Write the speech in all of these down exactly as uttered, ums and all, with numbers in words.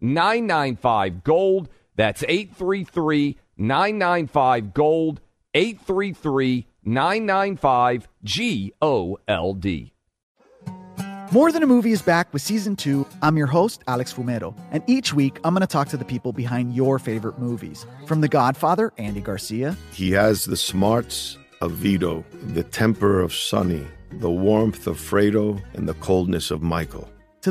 nine nine five, GOLD. That's eight three three, nine nine five, GOLD, eight three three, nine nine five, G O L D. More Than a Movie is back with Season two. I'm your host, Alex Fumero, and each week I'm going to talk to the people behind your favorite movies. From The Godfather, Andy Garcia. He has the smarts of Vito, the temper of Sonny, the warmth of Fredo, and the coldness of Michael. To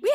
We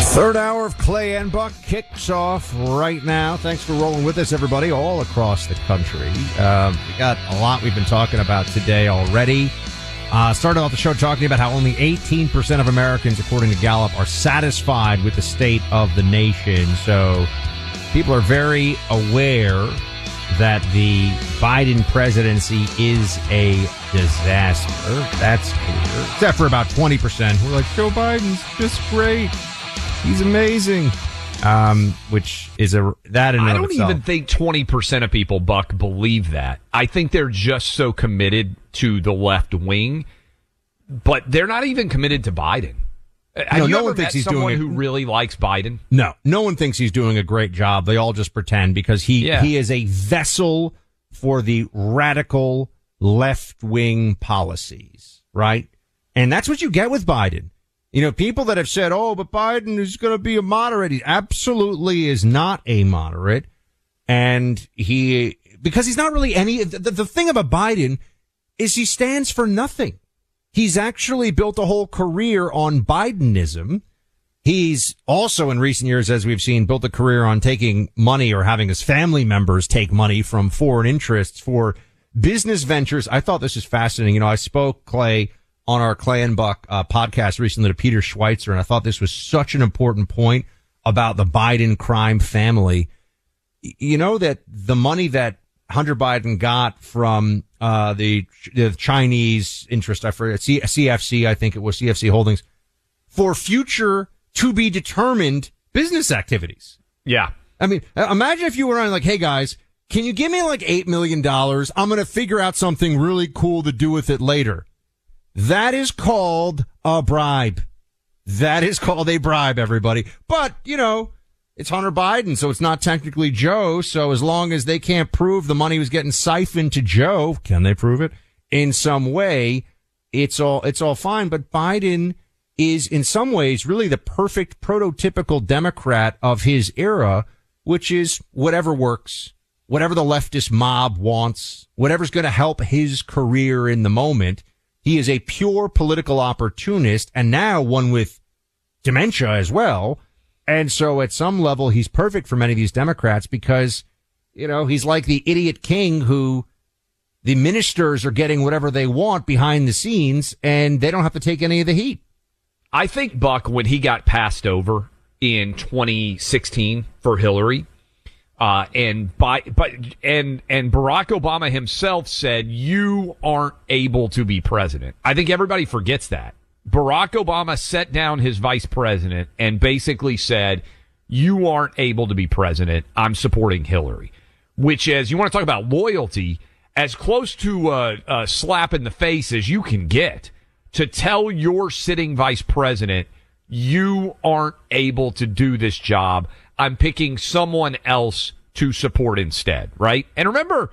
Third hour of Clay and Buck kicks off right now. Thanks for rolling with us, everybody, all across the country. Um, we got a lot we've been talking about today already. Uh, started off the show talking about how only eighteen percent of Americans, according to Gallup, are satisfied with the state of the nation. So people are very aware that the Biden presidency is a disaster. That's clear. Except for about twenty percent. We're like, Joe Biden's just great. He's amazing. Um, which is a that in and I don't of itself. Even think twenty percent of people, Buck, believe that. I think they're just so committed to the left wing, but they're not even committed to Biden. No, you no one thinks he's doing it. Who really likes Biden? No, no one thinks he's doing a great job. They all just pretend because he yeah. he is a vessel for the radical left wing policies, right? And that's what you get with Biden. You know, people that have said, oh, but Biden is going to be a moderate. He absolutely is not a moderate. And he, because he's not really any, the, the thing about Biden is he stands for nothing. He's actually built a whole career on Bidenism. He's also in recent years, as we've seen, built a career on taking money or having his family members take money from foreign interests for business ventures. I thought this was fascinating. You know, I spoke, Clay, on our Clay and Buck uh, podcast recently to Peter Schweitzer, and I thought this was such an important point about the Biden crime family. You know that the money that Hunter Biden got from uh, the, the Chinese interest, I forget, C F C, I think it was C F C Holdings, for future to-be-determined business activities. Yeah. I mean, imagine if you were on like, hey, guys, can you give me like eight million dollars? I'm going to figure out something really cool to do with it later. That is called a bribe. That is called a bribe, everybody. But, you know, it's Hunter Biden, so it's not technically Joe. So as long as they can't prove the money was getting siphoned to Joe, can they prove it in some way? It's all it's all fine. But Biden is in some ways really the perfect prototypical Democrat of his era, which is whatever works, whatever the leftist mob wants, whatever's going to help his career in the moment. He is a pure political opportunist, and now one with dementia as well. And so at some level, he's perfect for many of these Democrats because, you know, he's like the idiot king who the ministers are getting whatever they want behind the scenes, and they don't have to take any of the heat. I think, Buck, when he got passed over in twenty sixteen for Hillary, uh, and by, but, and, and Barack Obama himself said, you aren't able to be president. I think everybody forgets that. Barack Obama set down his vice president and basically said, you aren't able to be president. I'm supporting Hillary, which is, you want to talk about loyalty, as close to a, a slap in the face as you can get to tell your sitting vice president, you aren't able to do this job. I'm picking someone else to support instead, right? And remember,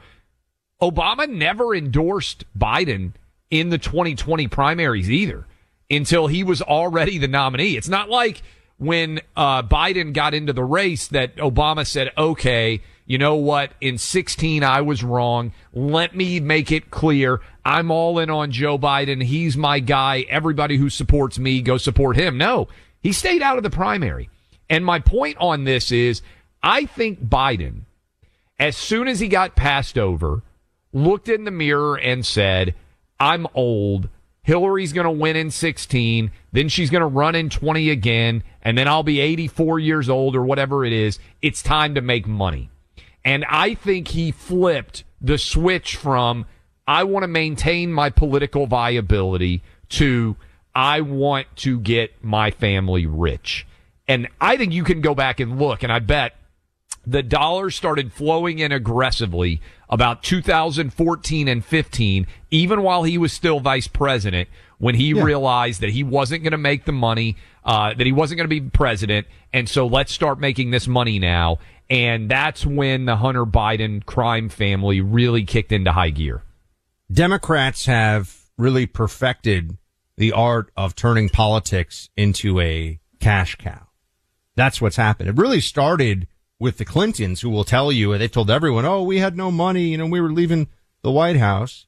Obama never endorsed Biden in the twenty twenty primaries either until he was already the nominee. It's not like when uh, Biden got into the race that Obama said, okay, you know what, in sixteen I was wrong. Let me make it clear. I'm all in on Joe Biden. He's my guy. Everybody who supports me, go support him. No, he stayed out of the primary. And my point on this is I think Biden, as soon as he got passed over, looked in the mirror and said, I'm old. Hillary's going to win in sixteen. Then she's going to run in twenty again. And then I'll be eighty-four years old or whatever it is. It's time to make money. And I think he flipped the switch from I want to maintain my political viability to I want to get my family rich. And I think you can go back and look, and I bet the dollar started flowing in aggressively about two thousand fourteen and fifteen, even while he was still vice president, when he yeah. realized that he wasn't going to make the money, uh, that he wasn't going to be president, and so let's start making this money now. And that's when the Hunter Biden crime family really kicked into high gear. Democrats have really perfected the art of turning politics into a cash cow. That's what's happened. It really started with the Clintons, who will tell you, and they told everyone, oh, we had no money, you know, we were leaving the White House.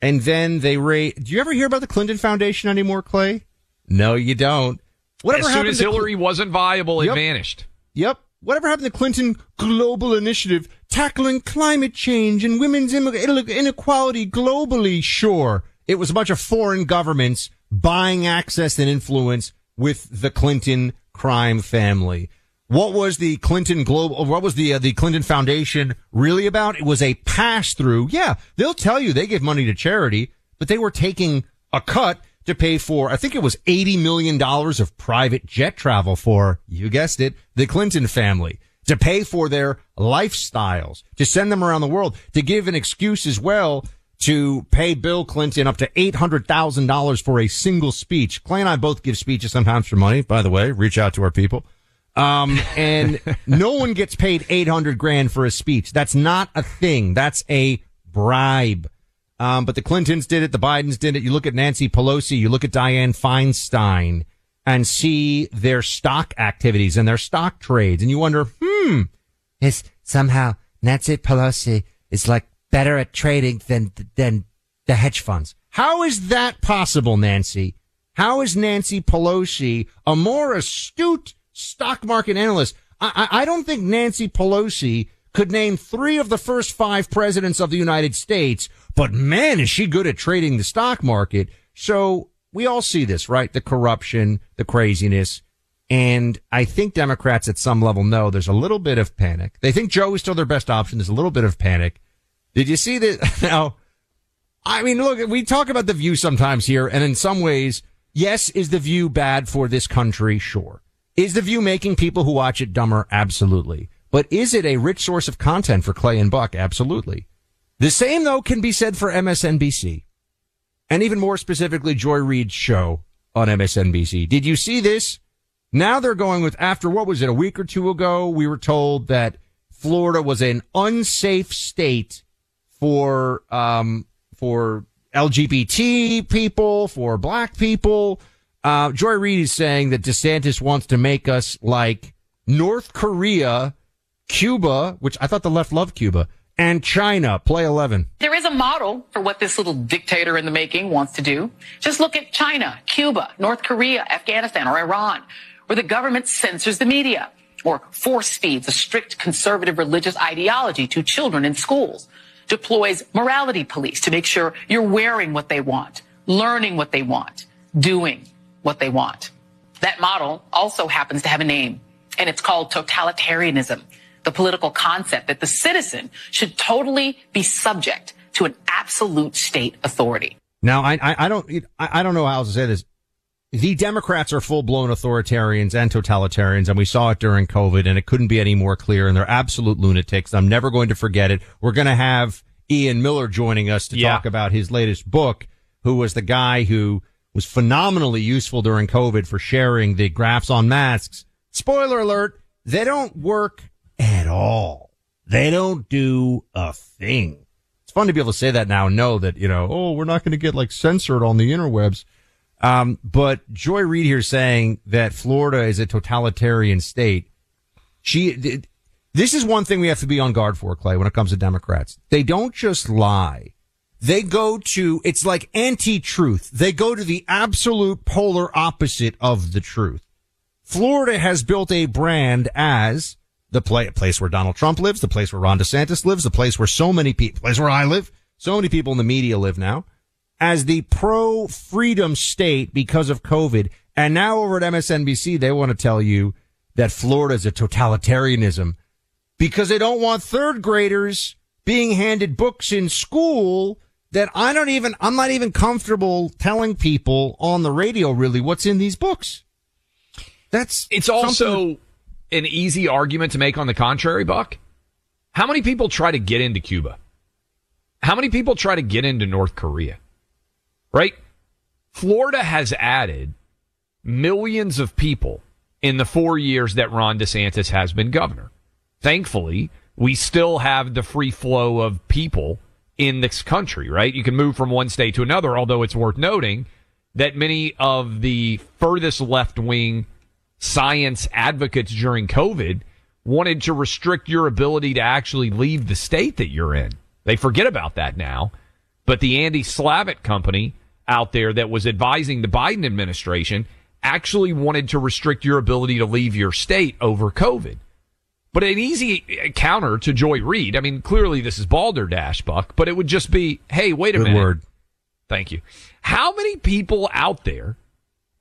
And then they raised. Do you ever hear about the Clinton Foundation anymore, Clay? No, you don't. Whatever as soon as Hillary Cl- wasn't viable, it yep. vanished. Yep. Whatever happened to the Clinton Global Initiative, tackling climate change and women's inequality globally? Sure. It was a bunch of foreign governments buying access and influence with the Clinton crime family. What was the Clinton Global, what was the, uh, the Clinton Foundation really about? It was a pass through. Yeah, they'll tell you they give money to charity, but they were taking a cut to pay for, I think it was eighty million dollars of private jet travel for, you guessed it, the Clinton family, to pay for their lifestyles, to send them around the world, to give an excuse as well to pay Bill Clinton up to eight hundred thousand dollars for a single speech. Clay and I both give speeches sometimes for money, by the way. Reach out to our people. Um, and no one gets paid eight hundred grand for a speech. That's not a thing. That's a bribe. Um, but the Clintons did it. The Bidens did it. You look at Nancy Pelosi. You look at Dianne Feinstein and see their stock activities and their stock trades. And you wonder, hmm, is somehow Nancy Pelosi is like better at trading than, than the hedge funds. How is that possible, Nancy? How is Nancy Pelosi a more astute stock market analyst? I, I, I don't think Nancy Pelosi could name three of the first five presidents of the United States, but man, is she good at trading the stock market. So we all see this, right? The corruption, the craziness. And I think Democrats at some level know there's a little bit of panic. They think Joe is still their best option. There's a little bit of panic. Did you see that? Now, I mean, look, we talk about The View sometimes here. And in some ways, yes, is The View bad for this country? Sure. Is The View making people who watch it dumber? Absolutely. But is it a rich source of content for Clay and Buck? Absolutely. The same, though, can be said for M S N B C, and even more specifically, Joy Reid's show on M S N B C. Did you see this? Now they're going with, after what was it, a week or two ago, we were told that Florida was an unsafe state for um for L G B T people, for black people. Uh, Joy Reid is saying that DeSantis wants to make us like North Korea, Cuba, which I thought the left loved Cuba, and China. Play eleven. There is a model for what this little dictator in the making wants to do. Just look at China, Cuba, North Korea, Afghanistan, or Iran, where the government censors the media or force feeds a strict conservative religious ideology to children in schools, deploys morality police to make sure you're wearing what they want, learning what they want, doing what they want. That model also happens to have a name, and it's called totalitarianism, the political concept that the citizen should totally be subject to an absolute state authority. Now, I, I, I don't I don't know how else to say this. The Democrats are full-blown authoritarians and totalitarians, and we saw it during COVID, and it couldn't be any more clear, and they're absolute lunatics. I'm never going to forget it. We're going to have Ian Miller joining us to yeah. talk about his latest book, who was the guy who was phenomenally useful during COVID for sharing the graphs on masks. Spoiler alert, they don't work at all. They don't do a thing. It's fun to be able to say that now and know that, you know, oh, we're not going to get, like, censored on the interwebs. Um, but Joy Reid here saying that Florida is a totalitarian state. She, it, this is one thing we have to be on guard for, Clay, when it comes to Democrats. They don't just lie. They go to, it's like anti-truth. They go to the absolute polar opposite of the truth. Florida has built a brand as the play, place where Donald Trump lives, the place where Ron DeSantis lives, the place where so many people, place where I live, so many people in the media live now, as the pro-freedom state because of COVID. And now over at M S N B C, they want to tell you that Florida is a totalitarianism because they don't want third graders being handed books in school that I don't even, I'm not even comfortable telling people on the radio really what's in these books. That's it's also that, an easy argument to make on the contrary, Buck. How many people try to get into Cuba? How many people try to get into North Korea? Right? Florida has added millions of people in the four years that Ron DeSantis has been governor. Thankfully, we still have the free flow of people in this country, right? You can move from one state to another, although it's worth noting that many of the furthest left-wing science advocates during COVID wanted to restrict your ability to actually leave the state that you're in. They forget about that now. But the Andy Slavitt company out there that was advising the Biden administration actually wanted to restrict your ability to leave your state over COVID. But an easy counter to Joy Reid, I mean, clearly this is balderdash, Buck, but it would just be, hey, wait a Good minute. Word. Thank you. How many people out there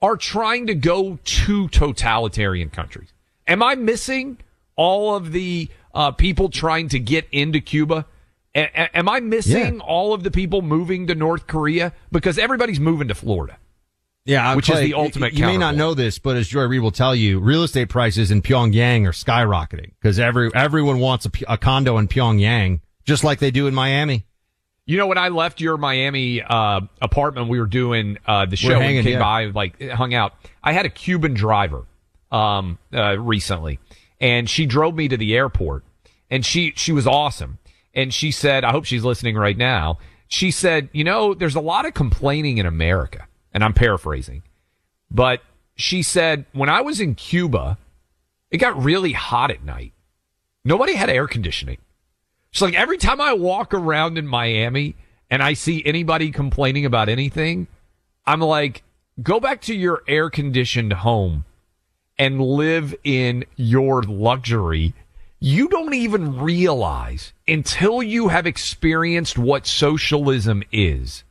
are trying to go to totalitarian countries? Am I missing all of the uh, people trying to get into Cuba? A- am I missing yeah. all of the people moving to North Korea? Because everybody's moving to Florida. Yeah, which Clay, is the ultimate counterpoint. You may not know this, but as Joy Reid will tell you, real estate prices in Pyongyang are skyrocketing because every everyone wants a, a condo in Pyongyang, just like they do in Miami. You know, when I left your Miami uh apartment, we were doing uh the show hanging, and came yeah. by, like hung out. I had a Cuban driver um uh, recently, and she drove me to the airport, and she she was awesome. And she said, I hope she's listening right now. She said, you know, there's a lot of complaining in America, and I'm paraphrasing, but she said, when I was in Cuba, it got really hot at night. Nobody had air conditioning. She's like, every time I walk around in Miami and I see anybody complaining about anything, I'm like, go back to your air-conditioned home and live in your luxury. You don't even realize until you have experienced what socialism is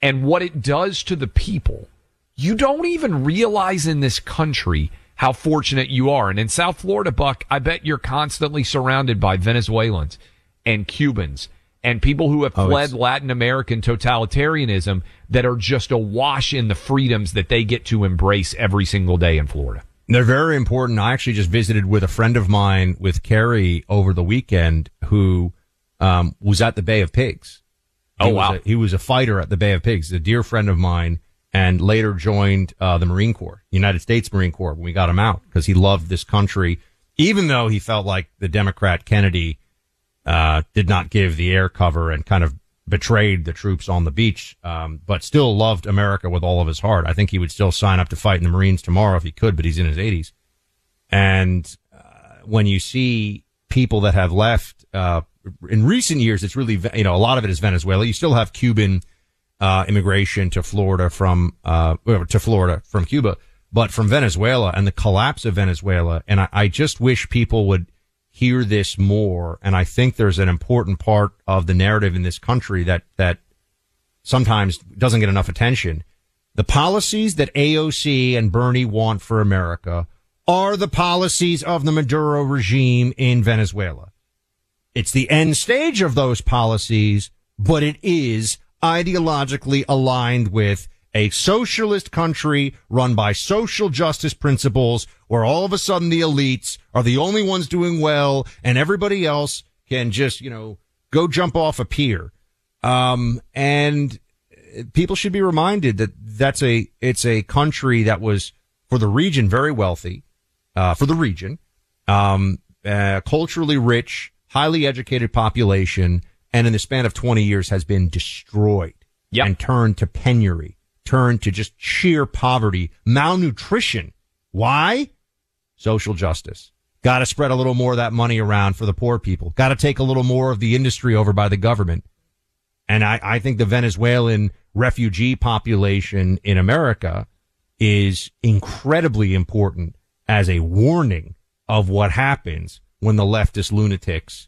and what it does to the people. You don't even realize in this country how fortunate you are. And in South Florida, Buck, I bet you're constantly surrounded by Venezuelans and Cubans and people who have fled oh, Latin American totalitarianism that are just awash in the freedoms that they get to embrace every single day in Florida. They're very important. I actually just visited with a friend of mine, with Carrie, over the weekend, who um was at the Bay of Pigs. He oh, wow. A, he was a fighter at the Bay of Pigs, a dear friend of mine, and later joined uh the Marine Corps, United States Marine Corps, when we got him out, because he loved this country, even though he felt like the Democrat Kennedy Uh, did not give the air cover and kind of betrayed the troops on the beach, um, but still loved America with all of his heart. I think he would still sign up to fight in the Marines tomorrow if he could, but he's in his eighties. And uh, when you see people that have left uh, in recent years, it's really, you know, a lot of it is Venezuela. You still have Cuban uh, immigration to Florida from uh, to Florida from Cuba, but from Venezuela and the collapse of Venezuela. And I, I just wish people would hear this more, and I think there's an important part of the narrative in this country that that sometimes doesn't get enough attention. The policies that A O C and Bernie want for America are the policies of the Maduro regime in Venezuela. It's the end stage of those policies, but it is ideologically aligned with a socialist country run by social justice principles, where all of a sudden the elites are the only ones doing well and everybody else can just, you know, go jump off a pier. Um, and people should be reminded that that's a, it's a country that was, for the region, very wealthy, uh, for the region, um, uh, culturally rich, highly educated population, and in the span of twenty years has been destroyed. Yep. And turned to penury, turned to just sheer poverty, malnutrition. Why? Social justice. Got to spread a little more of that money around for the poor people. Got to take a little more of the industry over by the government. And I, I think the Venezuelan refugee population in America is incredibly important as a warning of what happens when the leftist lunatics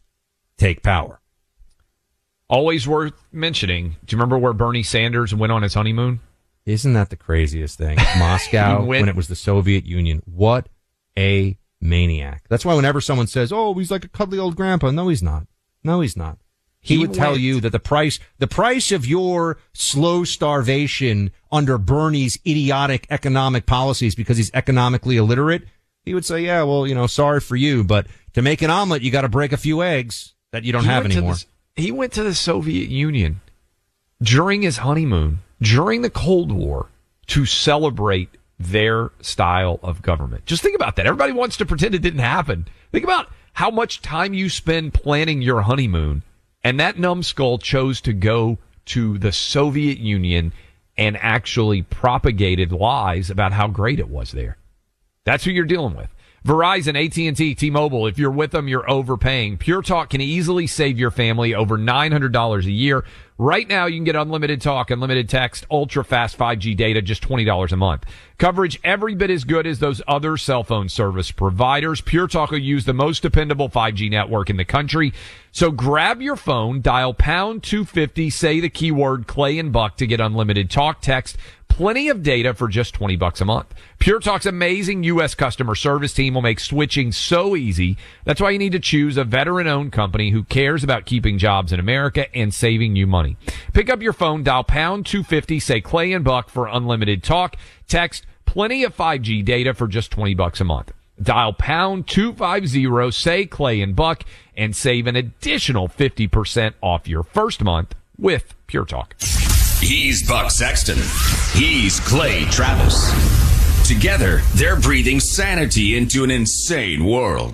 take power. Always worth mentioning. Do you remember where Bernie Sanders went on his honeymoon? Isn't that the craziest thing? Moscow, when it was the Soviet Union. What a maniac. That's why whenever someone says, oh, he's like a cuddly old grandpa. No, he's not. No, he's not. He, he would went. tell you that the price, the price of your slow starvation under Bernie's idiotic economic policies, because he's economically illiterate, he would say, yeah, well, you know, sorry for you, but to make an omelet, you got to break a few eggs that you don't he have anymore. He went to the Soviet Union during his honeymoon, during the Cold War, to celebrate their style of government. Just think about that. Everybody wants to pretend it didn't happen. Think about how much time you spend planning your honeymoon, and that numbskull chose to go to the Soviet Union and actually propagated lies about how great it was there. That's who you're dealing with. Verizon, A T and T, T-Mobile, if you're with them, you're overpaying. Pure Talk can easily save your family over nine hundred dollars a year. Right now, you can get unlimited talk, unlimited text, ultra-fast five G data, just twenty dollars a month. Coverage every bit as good as those other cell phone service providers. Pure Talk will use the most dependable five G network in the country. So grab your phone, dial pound two fifty, say the keyword Clay and Buck to get unlimited talk, text, plenty of data for just twenty bucks a month. Pure Talk's amazing U S customer service team will make switching so easy. That's why you need to choose a veteran-owned company who cares about keeping jobs in America and saving you money. Pick up your phone, dial pound two fifty, say Clay and Buck for unlimited talk, text, plenty of five G data for just twenty bucks a month. Dial pound two fifty, say Clay and Buck, and save an additional fifty percent off your first month with Pure Talk. He's Buck Sexton. He's Clay Travis. Together, they're breathing sanity into an insane world.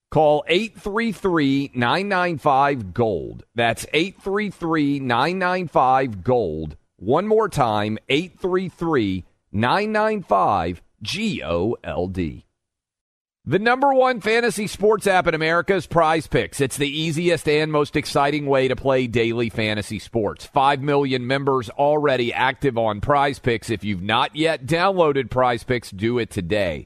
Call eight three three, nine nine five, GOLD. That's eight three three, nine nine five, GOLD. One more time, eight three three, nine nine five, G O L D. The number one fantasy sports app in America is Prize Picks. It's the easiest and most exciting way to play daily fantasy sports. Five million members already active on Prize Picks. If you've not yet downloaded Prize Picks, do it today.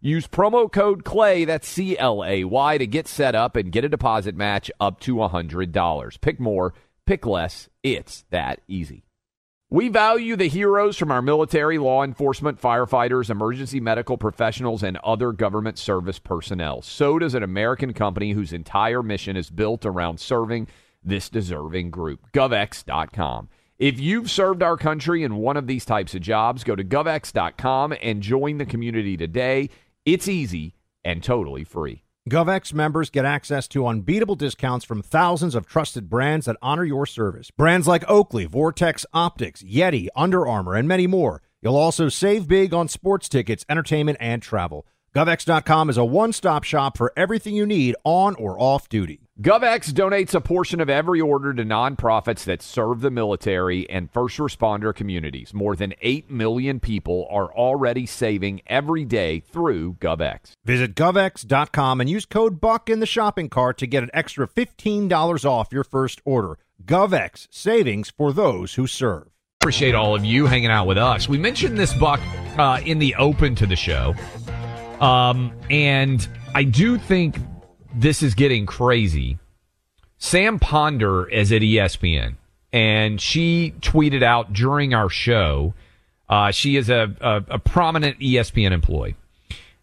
Use promo code CLAY, that's C L A Y, to get set up and get a deposit match up to one hundred dollars. Pick more, pick less. It's that easy. We value the heroes from our military, law enforcement, firefighters, emergency medical professionals, and other government service personnel. So does an American company whose entire mission is built around serving this deserving group. Gov X dot com. If you've served our country in one of these types of jobs, go to Gov X dot com and join the community today. It's easy and totally free. GovX members get access to unbeatable discounts from thousands of trusted brands that honor your service. Brands like Oakley, Vortex Optics, Yeti, Under Armour, and many more. You'll also save big on sports tickets, entertainment, and travel. Gov X dot com is a one-stop shop for everything you need on or off duty. GovX donates a portion of every order to nonprofits that serve the military and first responder communities. More than eight million people are already saving every day through GovX. Visit Gov X dot com and use code BUCK in the shopping cart to get an extra fifteen dollars off your first order. GovX, savings for those who serve. Appreciate all of you hanging out with us. We mentioned this, Buck, uh, in the open to the show. Um, and I do think this is getting crazy. Sam Ponder is at E S P N, and she tweeted out during our show, uh, she is a, a, a prominent E S P N employee,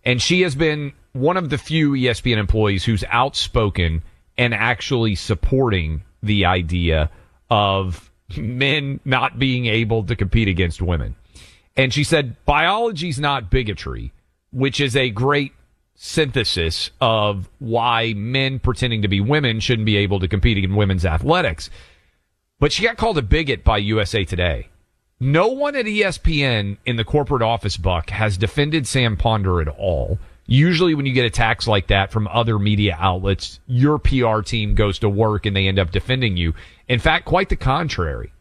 and she has been one of the few E S P N employees who's outspoken and actually supporting the idea of men not being able to compete against women. And she said, biology's not bigotry, which is a great synthesis of why men pretending to be women shouldn't be able to compete in women's athletics. But she got called a bigot by U S A Today. No one at E S P N in the corporate office, Buck, has defended Sam Ponder at all. Usually when you get attacks like that from other media outlets, your P R team goes to work and they end up defending you. In fact, quite the contrary.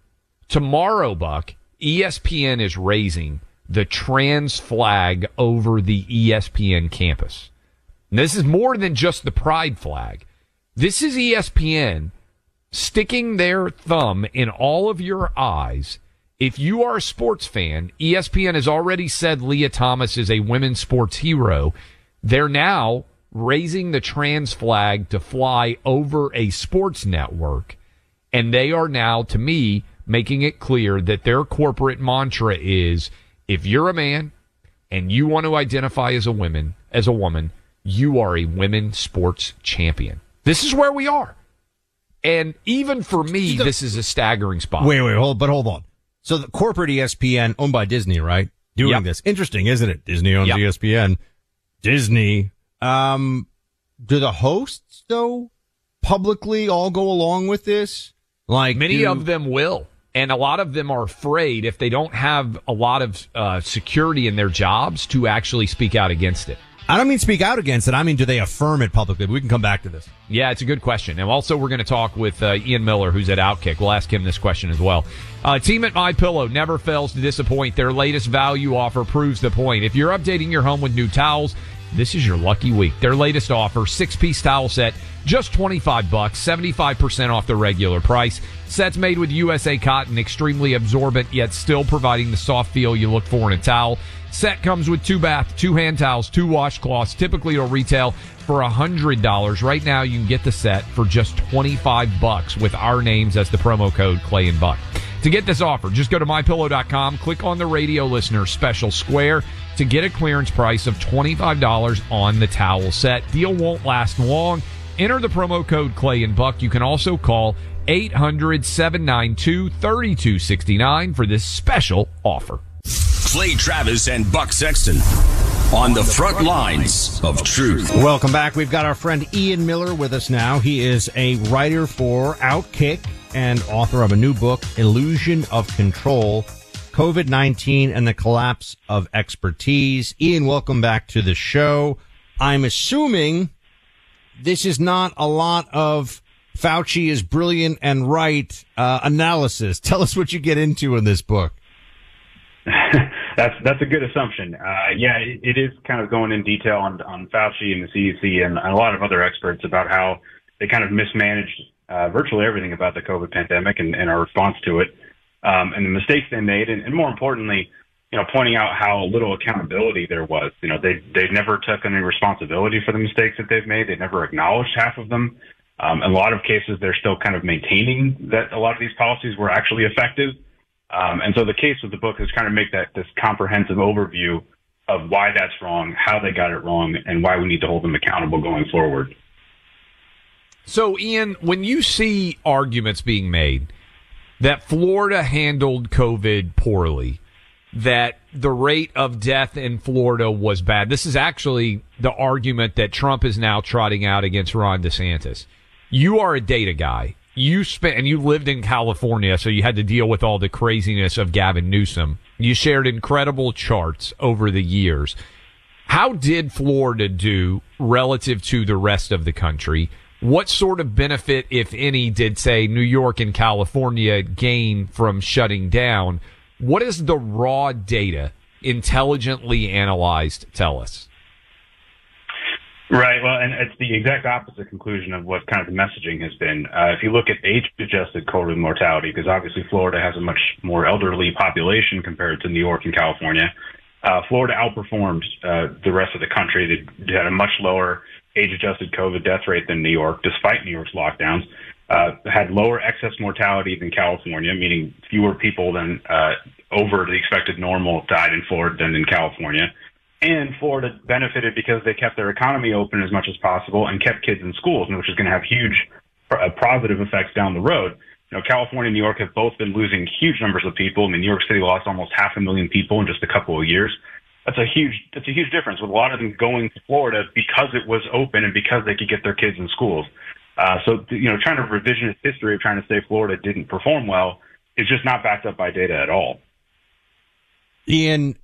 Tomorrow, Buck, E S P N is raising the trans flag over the E S P N campus. And this is more than just the pride flag. This is E S P N sticking their thumb in all of your eyes. If you are a sports fan, E S P N has already said Leah Thomas is a women's sports hero. They're now raising the trans flag to fly over a sports network. And they are now, to me, making it clear that their corporate mantra is, if you're a man and you want to identify as a woman, as a woman, you are a women's sports champion. This is where we are. And even for me, the, this is a staggering spot. Wait, wait, hold, but hold on. So the corporate E S P N owned by Disney, right? Doing yep. this. Interesting, isn't it? Disney owns yep. E S P N. Disney. Um, do the hosts, though, publicly all go along with this? Like Many do, of them will. And a lot of them are afraid, if they don't have a lot of uh, security in their jobs, to actually speak out against it. I don't mean speak out against it. I mean, do they affirm it publicly? We can come back to this. Yeah, it's a good question. And also, we're going to talk with uh, Ian Miller, who's at OutKick. We'll ask him this question as well. Uh, team at MyPillow never fails to disappoint. Their latest value offer proves the point. If you're updating your home with new towels, this is your lucky week. Their latest offer, six-piece towel set, just twenty-five bucks, seventy-five percent off the regular price. Sets made with U S A cotton, extremely absorbent, yet still providing the soft feel you look for in a towel. Set comes with two bath, two hand towels, two washcloths, typically it'll retail for one hundred dollars. Right now, you can get the set for just twenty-five bucks with our names as the promo code Clay and Buck. To get this offer, just go to my pillow dot com, click on the radio listener special square to get a clearance price of twenty-five dollars on the towel set. Deal won't last long. Enter the promo code Clay and Buck. You can also call eight hundred, seven nine two, three two six nine for this special offer. Clay Travis and Buck Sexton on the front lines of truth. Welcome back. We've got our friend Ian Miller with us now. He is a writer for OutKick and author of a new book, Illusion of Control, COVID nineteen and the Collapse of Expertise. Ian, welcome back to the show. I'm assuming this is not a lot of Fauci is brilliant and right uh, analysis. Tell us what you get into in this book. That's that's a good assumption. Uh, yeah, it, it is kind of going in detail on, on Fauci and the C D C and a lot of other experts about how they kind of mismanaged uh, virtually everything about the COVID pandemic and, and our response to it, um, and the mistakes they made, and, and more importantly, you know, pointing out how little accountability there was. You know, they they never took any responsibility for the mistakes that they've made. They never acknowledged half of them. Um, in a lot of cases, they're still kind of maintaining that a lot of these policies were actually effective. Um, and so the case with the book is kind of make that this comprehensive overview of why that's wrong, how they got it wrong, and why we need to hold them accountable going forward. So, Ian, when you see arguments being made that Florida handled COVID poorly, that the rate of death in Florida was bad, this is actually the argument that Trump is now trotting out against Ron DeSantis. You are a data guy. You spent, and you lived in California, so you had to deal with all the craziness of Gavin Newsom. You shared incredible charts over the years. How did Florida do relative to the rest of the country? What sort of benefit, if any, did, say, New York and California gain from shutting down? What does the raw data, intelligently analyzed, tell us? Right. Well, and it's the exact opposite conclusion of what kind of the messaging has been. Uh, if you look at age-adjusted COVID mortality, because obviously Florida has a much more elderly population compared to New York and California, uh, Florida outperformed uh, the rest of the country. They had a much lower age-adjusted COVID death rate than New York, despite New York's lockdowns, uh, had lower excess mortality than California, meaning fewer people than uh, over the expected normal died in Florida than in California. And Florida benefited because they kept their economy open as much as possible and kept kids in schools, which is going to have huge uh, positive effects down the road. You know, California and New York have both been losing huge numbers of people. I mean, New York City lost almost half a million people in just a couple of years. That's a huge, that's a huge difference, with a lot of them going to Florida because it was open and because they could get their kids in schools. Uh, so, you know, trying to revisionist history of trying to say Florida didn't perform well is just not backed up by data at all. Ian,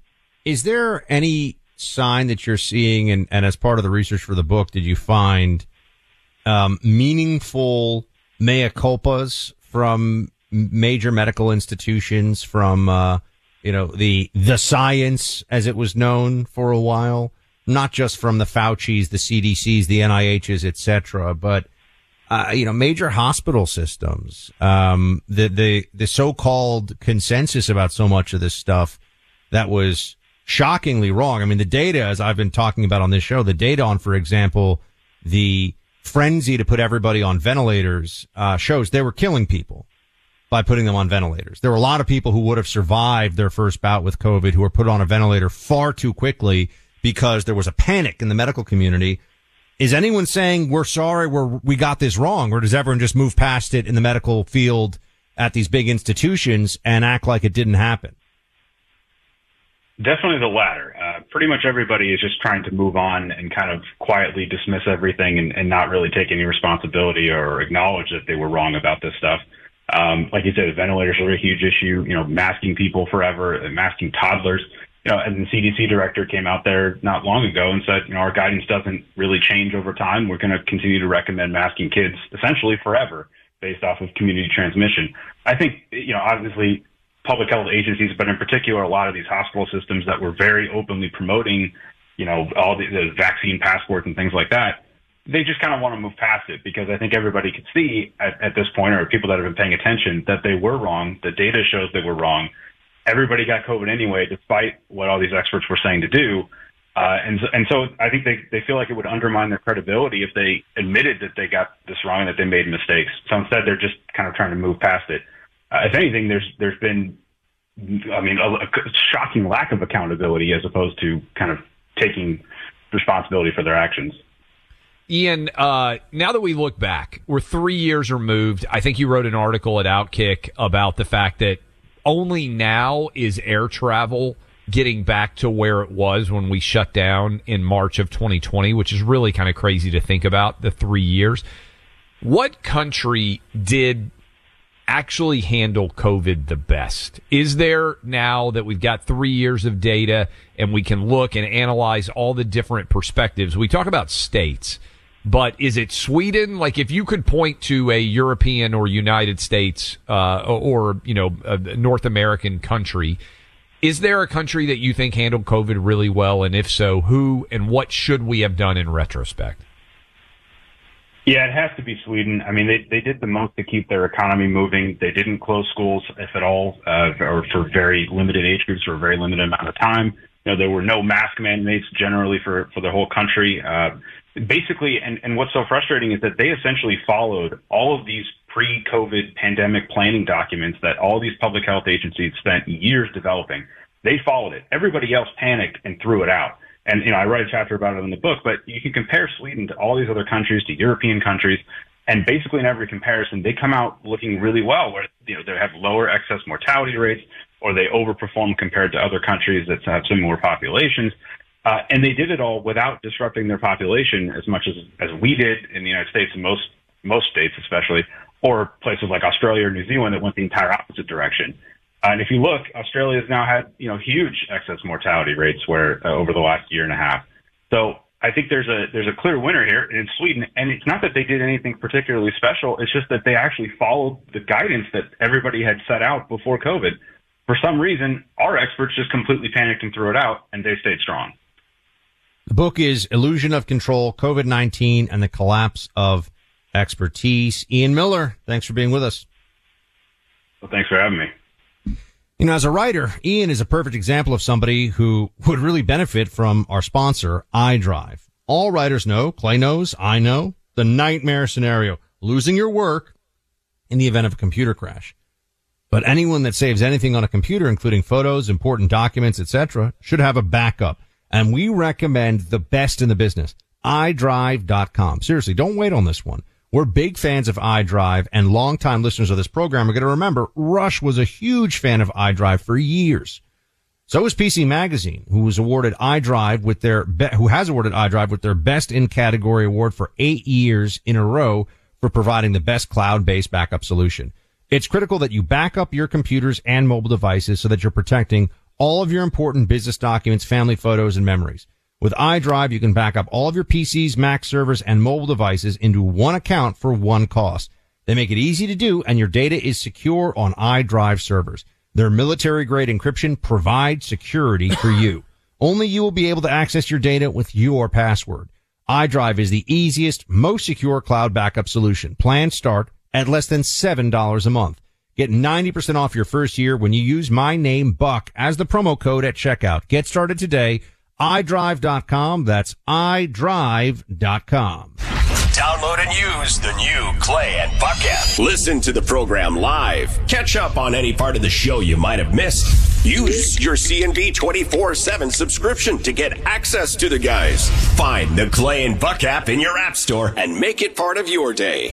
is there any sign that you're seeing, and, and as part of the research for the book, did you find um, meaningful mea culpas from major medical institutions, from uh you know, the the science, as it was known for a while, not just from the Fauci's, the C D C's, the N I H's, et cetera, but, uh, you know, major hospital systems, um, the, the, the so-called consensus about so much of this stuff that was shockingly wrong. I mean, the data, as I've been talking about on this show, the data on, for example, the frenzy to put everybody on ventilators, uh, shows they were killing people by putting them on ventilators. There were a lot of people who would have survived their first bout with COVID who were put on a ventilator far too quickly because there was a panic in the medical community. Is anyone saying we're sorry, we're, we got this wrong, or does everyone just move past it in the medical field at these big institutions and act like it didn't happen? Definitely the latter. Uh, pretty much everybody is just trying to move on and kind of quietly dismiss everything and, and not really take any responsibility or acknowledge that they were wrong about this stuff. Um, like you said, ventilators are a huge issue, you know, masking people forever, masking toddlers, you know, and the C D C director came out there not long ago and said, you know, our guidance doesn't really change over time. We're going to continue to recommend masking kids essentially forever based off of community transmission. I think, you know, obviously public health agencies, but in particular, a lot of these hospital systems that were very openly promoting, you know, all the, the vaccine passports and things like that, they just kind of want to move past it because I think everybody could see at, at this point, or people that have been paying attention, that they were wrong. The data shows they were wrong. Everybody got COVID anyway, despite what all these experts were saying to do. Uh, and, and so I think they, they feel like it would undermine their credibility if they admitted that they got this wrong and that they made mistakes. So instead, they're just kind of trying to move past it. Uh, if anything, there's there's been, I mean, a, a shocking lack of accountability as opposed to kind of taking responsibility for their actions. Ian, uh, now that we look back, we're three years removed. I think you wrote an article at OutKick about the fact that only now is air travel getting back to where it was when we shut down in March of twenty twenty, which is really kind of crazy to think about, the three years. What country did actually handle COVID the best? Is there, now that we've got three years of data and we can look and analyze all the different perspectives, we talk about states, but is it Sweden? Like, if you could point to a European or United States uh, or, you know, a North American country, is there a country that you think handled COVID really well? And if so, who and what should we have done in retrospect? Yeah, it has to be Sweden. I mean, they, they did the most to keep their economy moving. They didn't close schools, if at all, uh, or for very limited age groups for a very limited amount of time. You know, there were no mask mandates generally for, for the whole country. Uh, Basically, and, and what's so frustrating is that they essentially followed all of these pre-COVID pandemic planning documents that all these public health agencies spent years developing. They followed it. Everybody else panicked and threw it out. And, you know, I write a chapter about it in the book, but you can compare Sweden to all these other countries, to European countries, and basically in every comparison, they come out looking really well, where, you know, they have lower excess mortality rates, or they overperform compared to other countries that have similar populations. Uh, and they did it all without disrupting their population as much as, as we did in the United States, and most, most states especially, or places like Australia or New Zealand that went the entire opposite direction. Uh, and if you look, Australia has now had, you know, huge excess mortality rates where uh, over the last year and a half. So I think there's a there's a clear winner here in Sweden. And it's not that they did anything particularly special. It's just that they actually followed the guidance that everybody had set out before COVID. For some reason, our experts just completely panicked and threw it out, and they stayed strong. The book is Illusion of Control, COVID nineteen, and the Collapse of Expertise. Ian Miller, thanks for being with us. Well, thanks for having me. You know, as a writer, Ian is a perfect example of somebody who would really benefit from our sponsor, iDrive. All writers know, Clay knows, I know, the nightmare scenario, losing your work in the event of a computer crash. But anyone that saves anything on a computer, including photos, important documents, et cetera, should have a backup. And we recommend the best in the business, i drive dot com. Seriously, don't wait on this one. We're big fans of iDrive, and longtime listeners of this program are going to remember Rush was a huge fan of iDrive for years. So was P C Magazine, who was awarded iDrive with their be- who has awarded iDrive with their Best in Category award for eight years in a row for providing the best cloud-based backup solution. It's critical that you back up your computers and mobile devices so that you're protecting all of your important business documents, family photos, and memories. With iDrive, you can back up all of your P Cs, Mac servers, and mobile devices into one account for one cost. They make it easy to do, and your data is secure on iDrive servers. Their military-grade encryption provides security for you. Only you will be able to access your data with your password. iDrive is the easiest, most secure cloud backup solution. Plans start at less than seven dollars a month. Get ninety percent off your first year when you use my name, Buck, as the promo code at checkout. Get started today. i drive dot com. That's i drive dot com. Download and use the new Clay and Buck app. Listen to the program live. Catch up on any part of the show you might have missed. Use your C and B twenty-four seven subscription to get access to the guys. Find the Clay and Buck app in your app store and make it part of your day.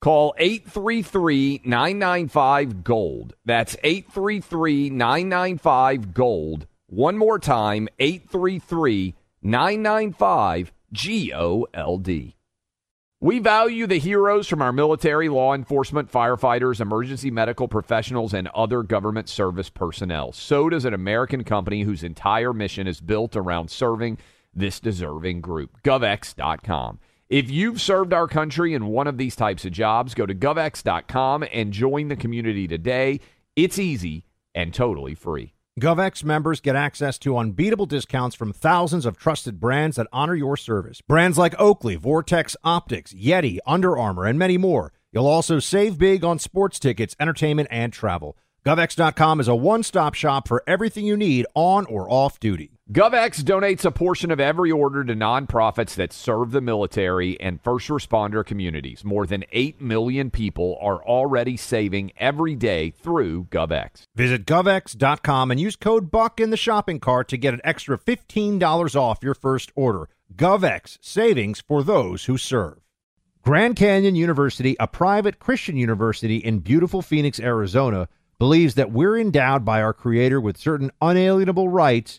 Call eight three three, nine nine five, GOLD. That's eight three three, nine nine five, GOLD. One more time, eight three three, nine nine five, G O L D. We value the heroes from our military, law enforcement, firefighters, emergency medical professionals, and other government service personnel. So does an American company whose entire mission is built around serving this deserving group. gov x dot com. If you've served our country in one of these types of jobs, go to gov x dot com and join the community today. It's easy and totally free. GovX members get access to unbeatable discounts from thousands of trusted brands that honor your service. Brands like Oakley, Vortex Optics, Yeti, Under Armour, and many more. You'll also save big on sports tickets, entertainment, and travel. gov x dot com is a one-stop shop for everything you need on or off duty. GovX donates a portion of every order to nonprofits that serve the military and first responder communities. More than eight million people are already saving every day through GovX. Visit gov x dot com and use code BUCK in the shopping cart to get an extra fifteen dollars off your first order. GovX, savings for those who serve. Grand Canyon University, a private Christian university in beautiful Phoenix, Arizona, believes that we're endowed by our Creator with certain unalienable rights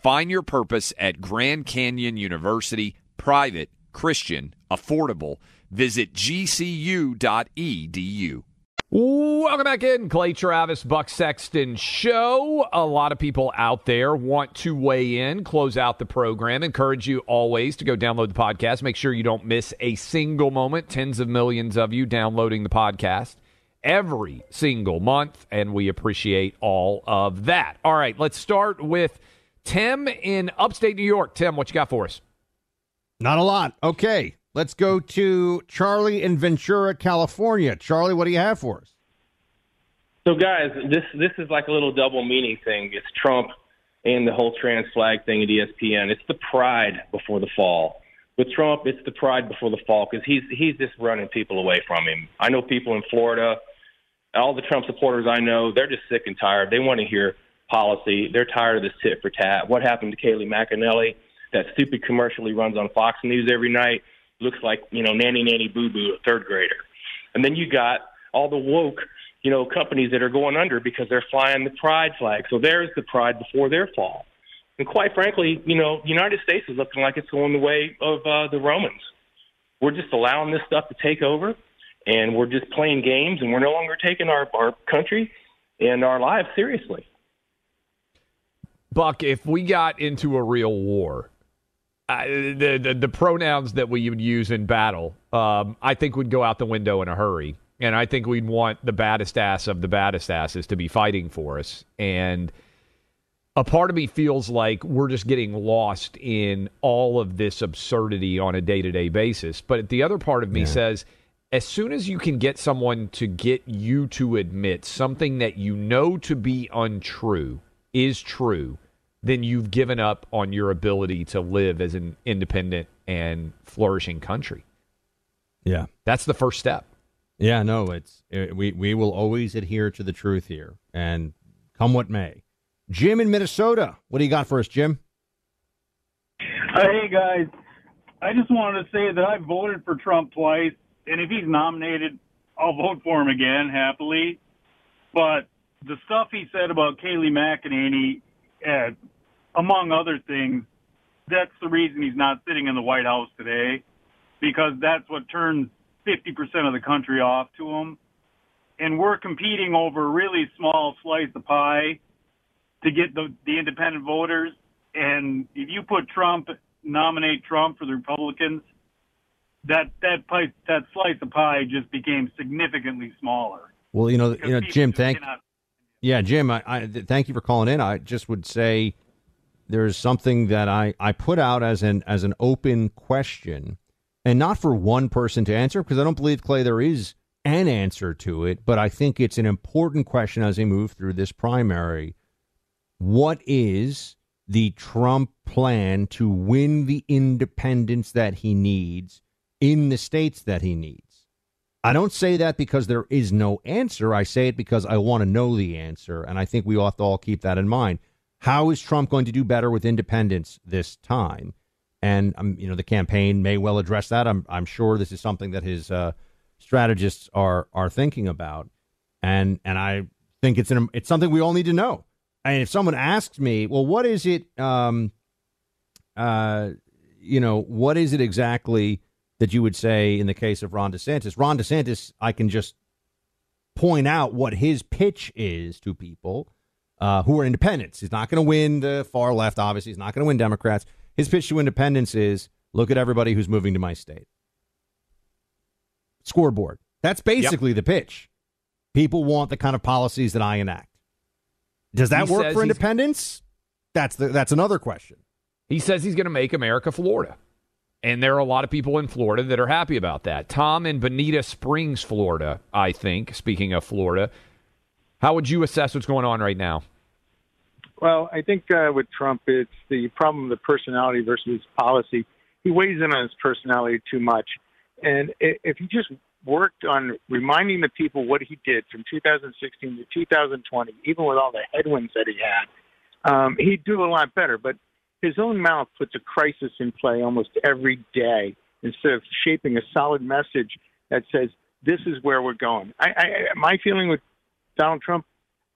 Find your purpose at Grand Canyon University, private, Christian, affordable. Visit G C U dot E D U. Welcome back in. Clay Travis, Buck Sexton Show. A lot of people out there want to weigh in, close out the program. Encourage you always to go download the podcast. Make sure you don't miss a single moment. Tens of millions of you downloading the podcast every single month, and we appreciate all of that. All right, let's start with Tim in upstate New York. Tim, what you got for us? Not a lot. Okay, let's go to Charlie in Ventura, California. Charlie, what do you have for us? So, guys, this this is like a little double meaning thing. It's Trump and the whole trans flag thing at E S P N. It's the pride before the fall. With Trump, it's the pride before the fall because he's he's just running people away from him. I know people in Florida, all the Trump supporters I know, they're just sick and tired. They want to hear policy. They're tired of this tit for tat. What happened to Kayleigh McEnany? That stupid commercial he runs on Fox News every night looks like, you know, nanny, nanny, boo, boo, a third grader. And then you got all the woke, you know, companies that are going under because they're flying the pride flag. So there's the pride before their fall. And quite frankly, you know, the United States is looking like it's going the way of uh, the Romans. We're just allowing this stuff to take over, and we're just playing games, and we're no longer taking our, our country and our lives seriously. Buck, if we got into a real war, uh, the, the the pronouns that we would use in battle, um, I think would go out the window in a hurry. And I think we'd want the baddest ass of the baddest asses to be fighting for us. And a part of me feels like we're just getting lost in all of this absurdity on a day-to-day basis. But the other part of me yeah. says, as soon as you can get someone to get you to admit something that you know to be untrue is true, then you've given up on your ability to live as an independent and flourishing country. Yeah. That's the first step. Yeah, no, it's it, we, we will always adhere to the truth here, and come what may. Jim in Minnesota, what do you got for us, Jim? Uh, hey, guys. I just wanted to say that I voted for Trump twice, and if he's nominated, I'll vote for him again, happily. But the stuff he said about Kayleigh McEnany, Uh, among other things, that's the reason he's not sitting in the White House today, because that's what turns fifty percent of the country off to him. And we're competing over a really small slice of pie to get the, the independent voters. And if you put Trump, nominate Trump for the Republicans, that that, pie, that slice of pie just became significantly smaller. Well, you know, you know, Jim, thank you. Yeah, Jim, I, I th- thank you for calling in. I just would say there's something that I, I put out as an as an open question, and not for one person to answer, because I don't believe, Clay, there is an answer to it. But I think it's an important question as we move through this primary. What is the Trump plan to win the independents that he needs in the states that he needs? I don't say that because there is no answer. I say it because I want to know the answer, and I think we ought to all keep that in mind. How is Trump going to do better with independents this time? And um, you know, the campaign may well address that. I'm I'm sure this is something that his uh, strategists are are thinking about, and and I think it's an, it's something we all need to know. And if someone asks me, well, what is it? Um, uh, you know, what is it exactly that you would say in the case of Ron DeSantis? Ron DeSantis, I can just point out what his pitch is to people uh, who are independents. He's not going to win the far left, obviously. He's not going to win Democrats. His pitch to independence is, look at everybody who's moving to my state. Scoreboard. That's basically yep. the pitch. People want the kind of policies that I enact. Does that he work for independence? That's the, that's another question. He says he's going to make America Florida. And there are a lot of people in Florida that are happy about that. Tom in Bonita Springs, Florida, I think, speaking of Florida. How would you assess what's going on right now? Well, I think uh, with Trump, it's the problem of the personality versus policy. He weighs in on his personality too much. And if he just worked on reminding the people what he did from two thousand sixteen to two thousand twenty, even with all the headwinds that he had, um, he'd do a lot better. But his own mouth puts a crisis in play almost every day instead of shaping a solid message that says, this is where we're going. I, I, my feeling with Donald Trump,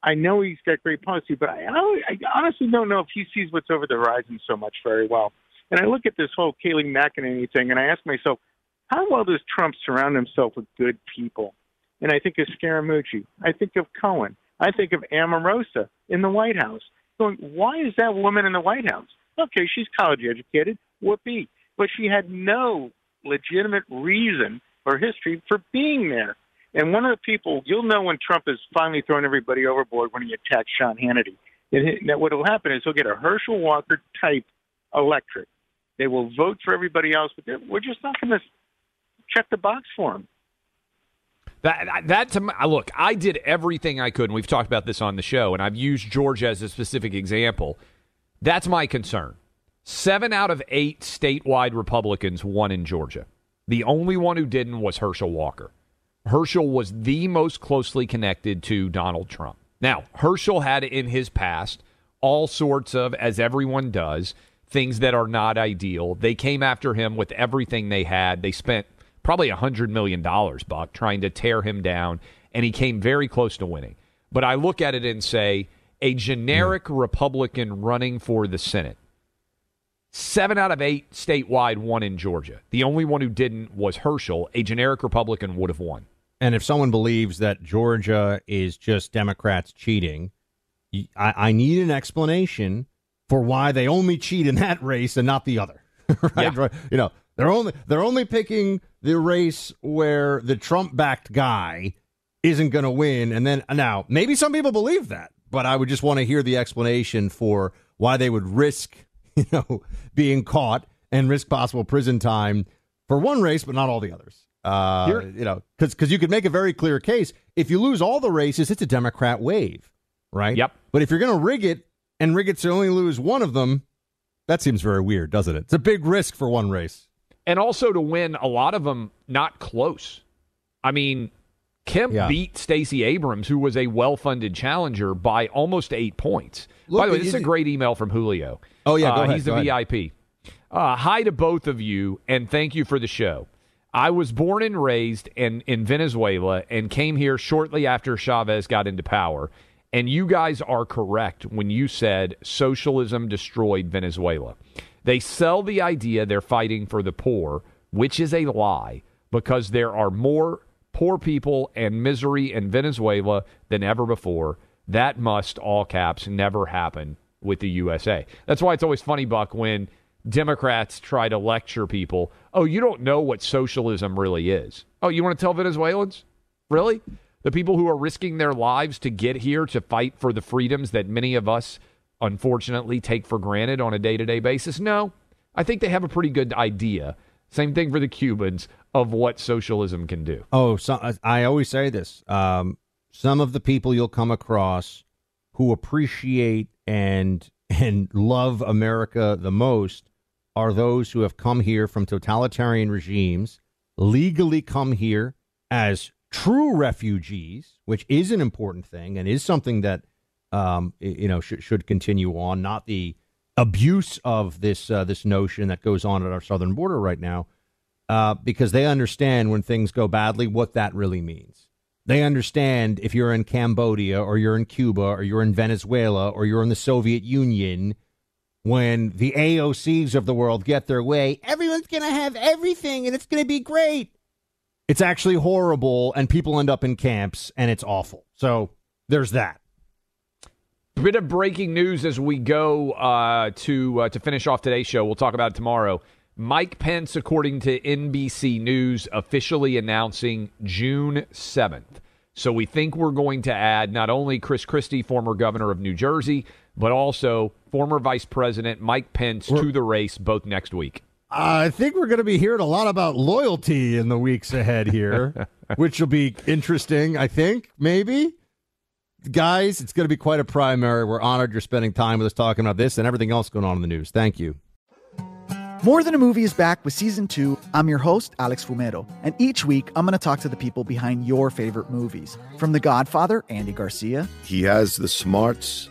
I know he's got great policy, but I, I honestly don't know if he sees what's over the horizon so much very well. And I look at this whole Kayleigh McEnany thing, and I ask myself, how well does Trump surround himself with good people? And I think of Scaramucci. I think of Cohen. I think of Omarosa in the White House. Going, why is that woman in the White House? Okay, she's college educated, whoopee. But she had no legitimate reason or history for being there. And one of the people, you'll know when Trump has finally thrown everybody overboard when he attacks Sean Hannity. And that what will happen is he'll get a Herschel Walker type electorate. They will vote for everybody else, but we're just not going to check the box for him. That, that to my, look, I did everything I could, and we've talked about this on the show, and I've used Georgia as a specific example. That's my concern. Seven out of eight statewide Republicans won in Georgia. The only one who didn't was Herschel Walker. Herschel was the most closely connected to Donald Trump. Now, Herschel had in his past all sorts of, as everyone does, things that are not ideal. They came after him with everything they had. They spent probably one hundred million dollars, Buck, trying to tear him down, and he came very close to winning. But I look at it and say, a generic Republican running for the Senate. Seven out of eight statewide won in Georgia. The only one who didn't was Herschel. A generic Republican would have won. And if someone believes that Georgia is just Democrats cheating, I, I need an explanation for why they only cheat in that race and not the other. Right? Yeah. You know, they're only they're only picking the race where the Trump-backed guy isn't going to win. And then now, maybe some people believe that. But I would just want to hear the explanation for why they would risk, you know, being caught and risk possible prison time for one race, but not all the others. Uh, you know, because because you could make a very clear case. If you lose all the races, it's a Democrat wave, right? Yep. But if you're going to rig it and rig it to only lose one of them, that seems very weird, doesn't it? It's a big risk for one race. And also to win a lot of them not close. I mean... Kemp yeah. beat Stacey Abrams, who was a well-funded challenger, by almost eight points. Look, by the way, this is a great email from Julio. Oh, yeah, go uh, ahead. He's the V I P. Uh, hi to both of you, and thank you for the show. I was born and raised in, in Venezuela and came here shortly after Chavez got into power, and you guys are correct when you said socialism destroyed Venezuela. They sell the idea they're fighting for the poor, which is a lie, because there are more poor people and misery in Venezuela than ever before. That must, all caps, never happen with the U S A. That's why it's always funny, Buck, when Democrats try to lecture people, oh, you don't know what socialism really is. Oh, you want to tell Venezuelans? Really? The people who are risking their lives to get here to fight for the freedoms that many of us, unfortunately, take for granted on a day-to-day basis? No. I think they have a pretty good idea. Same thing for the Cubans, of what socialism can do. Oh, so, I always say this. Um, some of the people you'll come across who appreciate and and love America the most are those who have come here from totalitarian regimes, legally come here as true refugees, which is an important thing and is something that um, you know sh- should continue on, not the abuse of this uh, this notion that goes on at our southern border right now. Uh, because they understand when things go badly what that really means. They understand if you're in Cambodia or you're in Cuba or you're in Venezuela or you're in the Soviet Union, when the A O Cs of the world get their way, everyone's going to have everything and it's going to be great. It's actually horrible and people end up in camps and it's awful. So there's that. A bit of breaking news as we go uh, to uh, to finish off today's show. We'll talk about it tomorrow. Mike Pence, according to N B C News, officially announcing June seventh. So we think we're going to add not only Chris Christie, former governor of New Jersey, but also former Vice President Mike Pence we're, to the race both next week. I think we're going to be hearing a lot about loyalty in the weeks ahead here, which will be interesting, I think, maybe. Guys, it's going to be quite a primary. We're honored you're spending time with us talking about this and everything else going on in the news. Thank you. More Than a Movie is back with Season two. I'm your host, Alex Fumero. And each week, I'm going to talk to the people behind your favorite movies. From The Godfather, Andy Garcia. He has the smarts